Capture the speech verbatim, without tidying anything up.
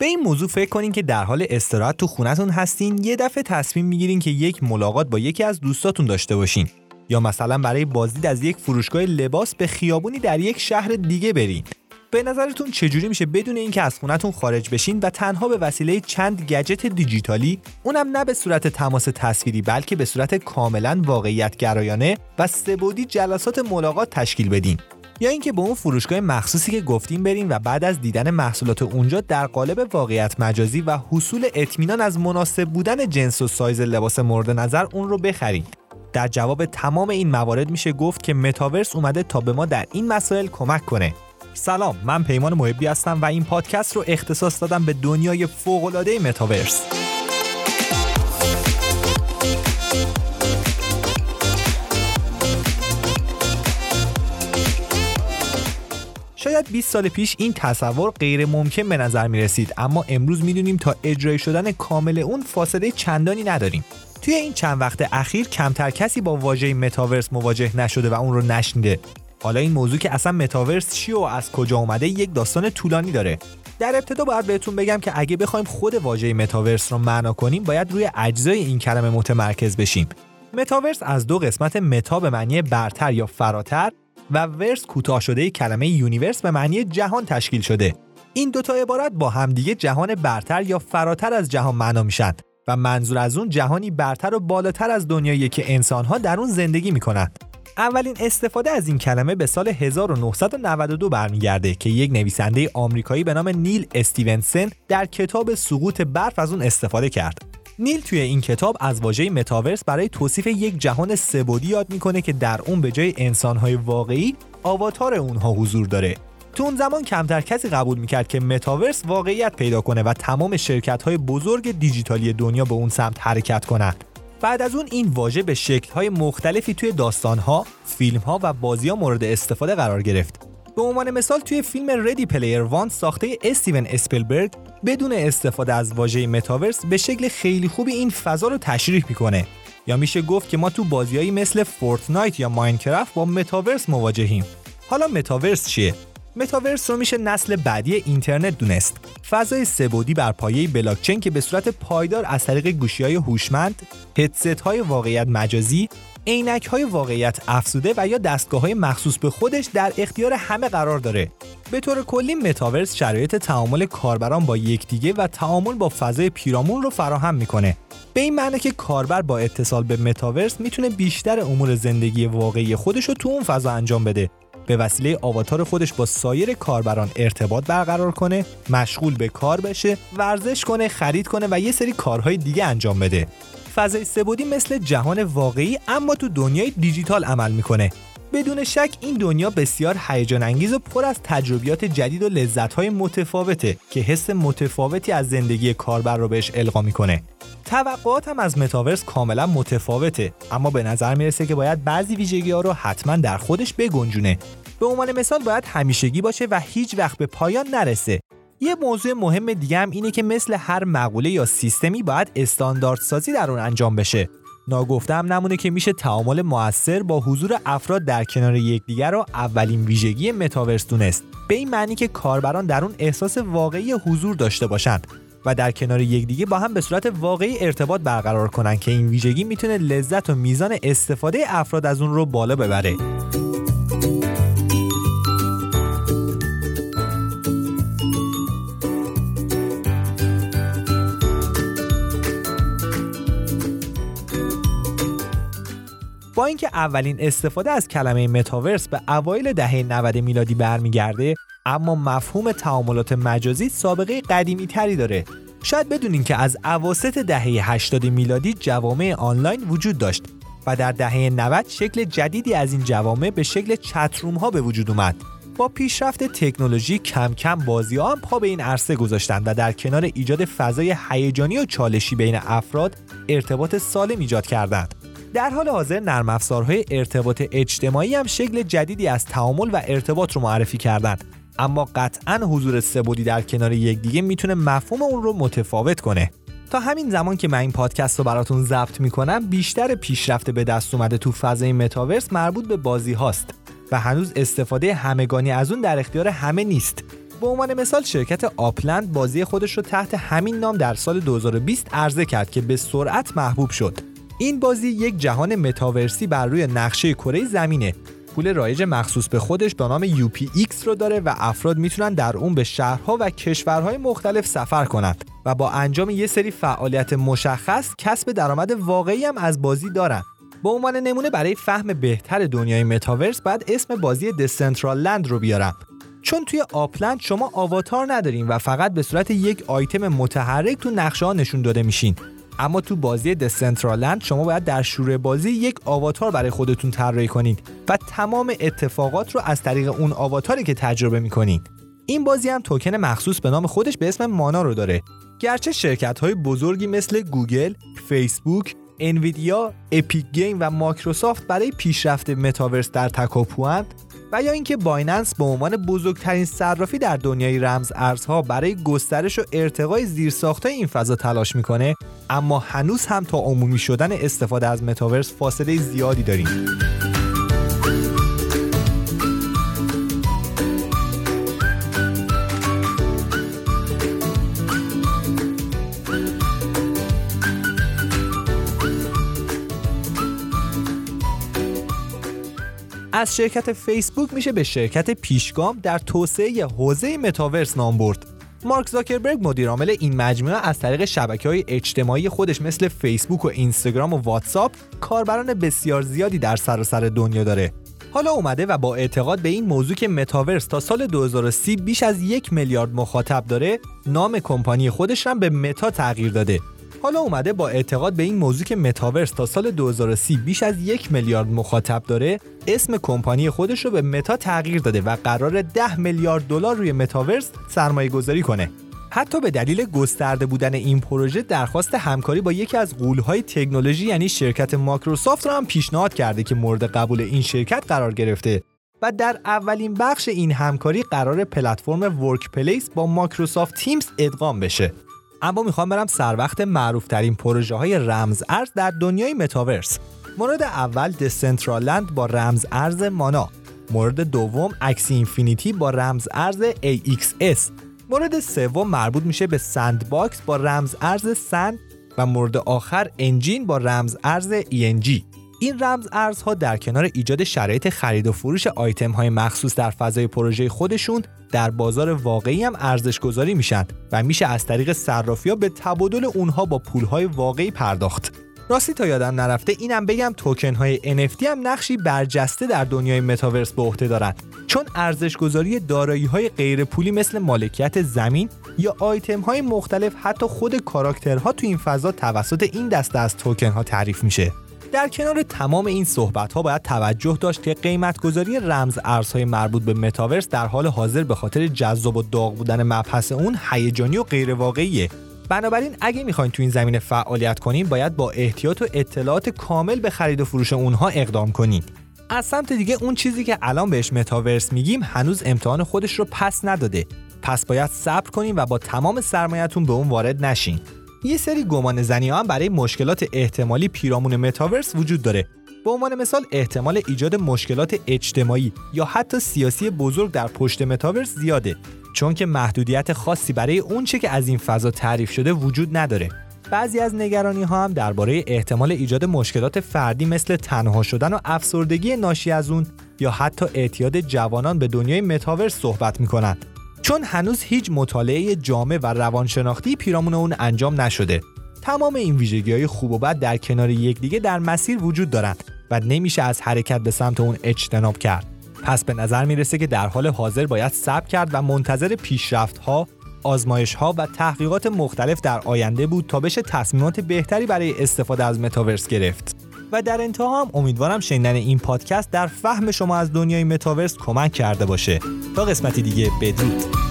به این موضوع فکر کنین که در حال استراحت تو خونتون هستین، یه دفعه تصمیم میگیرین که یک ملاقات با یکی از دوستاتون داشته باشین، یا مثلا برای بازدید از یک فروشگاه لباس به خیابونی در یک شهر دیگه برین. به نظرتون چجوری میشه بدون اینکه از خونتون خارج بشین و تنها به وسیله چند گجت دیجیتالی، اونم نه به صورت تماس تصویری بلکه به صورت کاملا واقعیت گرایانه و سه‌بعدی جلسات ملاقات تشکیل بدین؟ یا اینکه به اون فروشگاه مخصوصی که گفتیم بریم و بعد از دیدن محصولات اونجا در قالب واقعیت مجازی و حصول اطمینان از مناسب بودن جنس و سایز لباس مورد نظر اون رو بخریم. در جواب تمام این موارد میشه گفت که متاورس اومده تا به ما در این مسائل کمک کنه. سلام، من پیمان محبی هستم و این پادکست رو اختصاص دادم به دنیای فوق‌العاده متاورس. شاید بیست سال پیش این تصور غیر ممکن به نظر می رسید، اما امروز می دونیم تا اجرای شدن کامل اون فاصله چندانی نداریم. توی این چند وقت اخیر کمتر کسی با واژه متاورس مواجه نشده و اون رو نشنیده. حالا این موضوع که اصلا متاورس چیه و از کجا اومده یک داستان طولانی داره. در ابتدا باید بهتون بگم که اگه بخوایم خود واژه متاورس رو معنا کنیم باید روی اجزای این کلمه متمرکز بشیم. متاورس از دو قسمت متا به معنی برتر یا فراتر و ورس کوتاه شده کلمه یونیورس به معنی جهان تشکیل شده. این دوتا عبارت با همدیگه جهان برتر یا فراتر از جهان معنا میشن و منظور از اون جهانی برتر و بالاتر از دنیایی که انسان‌ها در اون زندگی میکنند. اولین استفاده از این کلمه به سال هزار و نهصد و نود و دو برمیگرده که یک نویسنده آمریکایی به نام نیل استیونسن در کتاب سقوط برف از اون استفاده کرد. نیل توی این کتاب از واژه متاورس برای توصیف یک جهان سه‌بعدی یاد میکنه که در اون به جای انسان‌های واقعی آواتار اونها حضور داره. تو اون زمان کمتر کسی قبول میکرد که متاورس واقعیت پیدا کنه و تمام شرکت‌های بزرگ دیجیتالی دنیا به اون سمت حرکت کنن. بعد از اون این واژه به شکل‌های مختلفی توی داستان‌ها، فیلم‌ها و بازی‌ها مورد استفاده قرار گرفت. به عنوان مثال توی فیلم ردی پلیر وان ساخته استیون اسپیلبرگ بدون استفاده از واژه متاورس به شکل خیلی خوبی این فضا رو تشریح میکنه. یا میشه گفت که ما تو بازیایی مثل فورتنایت یا ماینکرافت با متاورس مواجهیم. حالا متاورس چیه؟ متاورس رو میشه نسل بعدی اینترنت دونست. فضای سه‌بعدی بر پایه بلاکچین که به صورت پایدار از طریق گوشی‌های هوشمند، هدست‌های واقعیت مجازی، عینک‌های واقعیت افزوده و یا دستگاه‌های مخصوص به خودش در اختیار همه قرار داره. به طور کلی متاورس شرایط تعامل کاربران با یکدیگه و تعامل با فضای پیرامون رو فراهم میکنه. به این معنی که کاربر با اتصال به متاورس میتونه بیشتر امور زندگی واقعی خودش رو تو اون فضا انجام بده. به وسیله آواتار خودش با سایر کاربران ارتباط برقرار کنه، مشغول به کار بشه، ورزش کنه، خرید کنه و یه سری کارهای دیگه انجام بده. فضای سه‌بعدی مثل جهان واقعی اما تو دنیای دیجیتال عمل میکنه. بدون شک این دنیا بسیار هیجان انگیز و پر از تجربیات جدید و لذت‌های متفاوته که حس متفاوتی از زندگی کاربر رو بهش القا میکنه. توقعات هم از متاورس کاملا متفاوته، اما به نظر میرسه که باید بعضی ویژگی‌ها رو حتما در خودش بگنجونه. به عنوان مثال باید همیشگی باشه و هیچ وقت به پایان نرسه. یه موضوع مهم دیگه هم اینه که مثل هر مقوله یا سیستمی باید استانداردسازی در اون انجام بشه. ناگفته هم نمونه که میشه تعامل مؤثر با حضور افراد در کنار یکدیگر را اولین ویژگی متاورس دونست. به این معنی که کاربران در اون احساس واقعی حضور داشته باشند و در کنار یکدیگه با هم به صورت واقعی ارتباط برقرار کنند که این ویژگی میتونه لذت و میزان استفاده افراد از اون رو بالا ببره. با اینکه اولین استفاده از کلمه متاورس به اوایل دهه نود میلادی برمیگرده، اما مفهوم تعاملات مجازی سابقه قدیمی تری داره. شاید بدونین که از اواسط دهه هشتاد میلادی جوامع آنلاین وجود داشت و در دهه نود شکل جدیدی از این جوامع به شکل چتروم ها به وجود اومد. با پیشرفت تکنولوژی کم کم بازی‌ها هم پا به این عرصه گذاشتند و در کنار ایجاد فضای هیجانی و چالشی بین افراد ارتباط سالم ایجاد کردند. در حال حاضر نرم افزارهای ارتباط اجتماعی هم شکل جدیدی از تعامل و ارتباط رو معرفی کردند، اما قطعاً حضور سه‌بعدی در کنار یکدیگه میتونه مفهوم اون رو متفاوت کنه. تا همین زمان که من این پادکست رو براتون ضبط میکنم بیشتر پیشرفت به دست اومده تو فضای متاورس مربوط به بازی هاست و هنوز استفاده همگانی از اون در اختیار همه نیست. به عنوان مثال شرکت آپلند بازی خودش رو تحت همین نام در سال دو هزار و بیست عرضه کرد که به سرعت محبوب شد. این بازی یک جهان متاورسی بر روی نقشه کره زمینه. پول رایج مخصوص به خودش به نام یو پی ایکس رو داره و افراد میتونن در اون به شهرها و کشورهای مختلف سفر کنند و با انجام یه سری فعالیت مشخص کسب درآمد واقعی هم از بازی دارن. به عنوان نمونه برای فهم بهتر دنیای متاورس بعد اسم بازی دسنترالند رو بیارم، چون توی آپلند شما آواتار ندارین و فقط به صورت یک آیتم متحرک تو نقشه ها نشون داده میشین. اما تو بازی دسنترالند شما باید در شروع بازی یک آواتار برای خودتون طراحی کنید و تمام اتفاقات رو از طریق اون آواتاری که تجربه میکنید. این بازی هم توکن مخصوص به نام خودش به اسم مانا رو داره. گرچه شرکت‌های بزرگی مثل گوگل، فیسبوک، انویدیا، اپیک گیم و مایکروسافت برای پیشرفت متاورس در تکاپوئند و یا اینکه بایننس به عنوان بزرگترین صرافی در دنیای رمز ارزها برای گسترش و ارتقای زیرساخت‌های این فضا تلاش میکنه، اما هنوز هم تا عمومی شدن استفاده از متاورس فاصله زیادی داریم. از شرکت فیسبوک میشه به شرکت پیشگام در توسعه حوزه متاورس نام برد. مارک زاکربرگ مدیر عامل این مجموعه از طریق شبکه‌های اجتماعی خودش مثل فیسبوک و اینستاگرام و واتساپ کاربران بسیار زیادی در سراسر دنیا داره. حالا اومده و با اعتقاد به این موضوع که متاورس تا سال دو هزار و سی بیش از یک میلیارد مخاطب داره، نام کمپانی خودش هم به متا تغییر داده. حالا اومده با اعتقاد به این موضوع که متاورس تا سال دو هزار و سی بیش از یک میلیارد مخاطب داره، اسم کمپانی خودش رو به متا تغییر داده و قراره ده میلیارد دلار روی متاورس سرمایه گذاری کنه. حتی به دلیل گسترده بودن این پروژه درخواست همکاری با یکی از غول‌های تکنولوژی یعنی شرکت مایکروسافت رو هم پیشنهاد کرده که مورد قبول این شرکت قرار گرفته و در اولین بخش این همکاری قرار پلتفرم ورک پلیس با مایکروسافت تیمز ادغام بشه. اما میخوام برم سر وقت معروفترین پروژه های رمز ارز در دنیای متاورس. مورد اول دسنترالند با رمز ارز مانا، مورد دوم اکسی اینفینیتی با رمز ارز ای اکس اس، مورد سوم مربوط میشه به سندباکس با رمز ارز سند و مورد آخر انجین با رمز ارز ای ان جی. این رمز ارزها در کنار ایجاد شرایط خرید و فروش آیتم های مخصوص در فضای پروژه خودشون در بازار واقعی هم ارزش گذاری میشن و میشه از طریق صرافی‌ها به تبادل اونها با پولهای واقعی پرداخت. راستی تا یادم نرفته اینم بگم توکن های ان اف تی هم نقشی برجسته در دنیای متاورس به عهده دارن، چون ارزش گذاری دارایی های غیر پولی مثل مالکیت زمین یا آیتم های مختلف حتی خود کاراکترها تو این فضا توسط این دسته از توکن ها تعریف میشه. در کنار تمام این صحبت‌ها باید توجه داشت که قیمت‌گذاری رمز ارزهای مربوط به متاورس در حال حاضر به خاطر جذاب و داغ بودن مبحث اون هیجانی و غیر واقعیه. بنابراین اگه میخواین تو این زمینه فعالیت کنین باید با احتیاط و اطلاعات کامل به خرید و فروش اونها اقدام کنین. از سمت دیگه اون چیزی که الان بهش متاورس میگیم هنوز امتحان خودش رو پس نداده. پس باید صبر کنین و با تمام سرمایه‌تون به اون وارد نشین. یه سری گمان زنی هم برای مشکلات احتمالی پیرامون متاورس وجود داره. به عنوان مثال احتمال ایجاد مشکلات اجتماعی یا حتی سیاسی بزرگ در پشت متاورس زیاده، چون که محدودیت خاصی برای اون چه که از این فضا تعریف شده وجود نداره. بعضی از نگرانی ها هم درباره احتمال ایجاد مشکلات فردی مثل تنها شدن و افسردگی ناشی از اون یا حتی اعتیاد جوانان به دنیای متاورس صحبت می‌کنن، چون هنوز هیچ مطالعه جامع و روانشناختی پیرامون اون انجام نشده. تمام این ویژگی‌های خوب و بد در کنار یکدیگه در مسیر وجود دارند و نمیشه از حرکت به سمت اون اجتناب کرد. پس به نظر میرسه که در حال حاضر باید صبر کرد و منتظر پیشرفت‌ها، آزمایش‌ها و تحقیقات مختلف در آینده بود تا بشه تصمیمات بهتری برای استفاده از متاورس گرفت. و در انتها هم امیدوارم شنیدن این پادکست در فهم شما از دنیای متاورس کمک کرده باشه. تا قسمتی دیگه بدرود.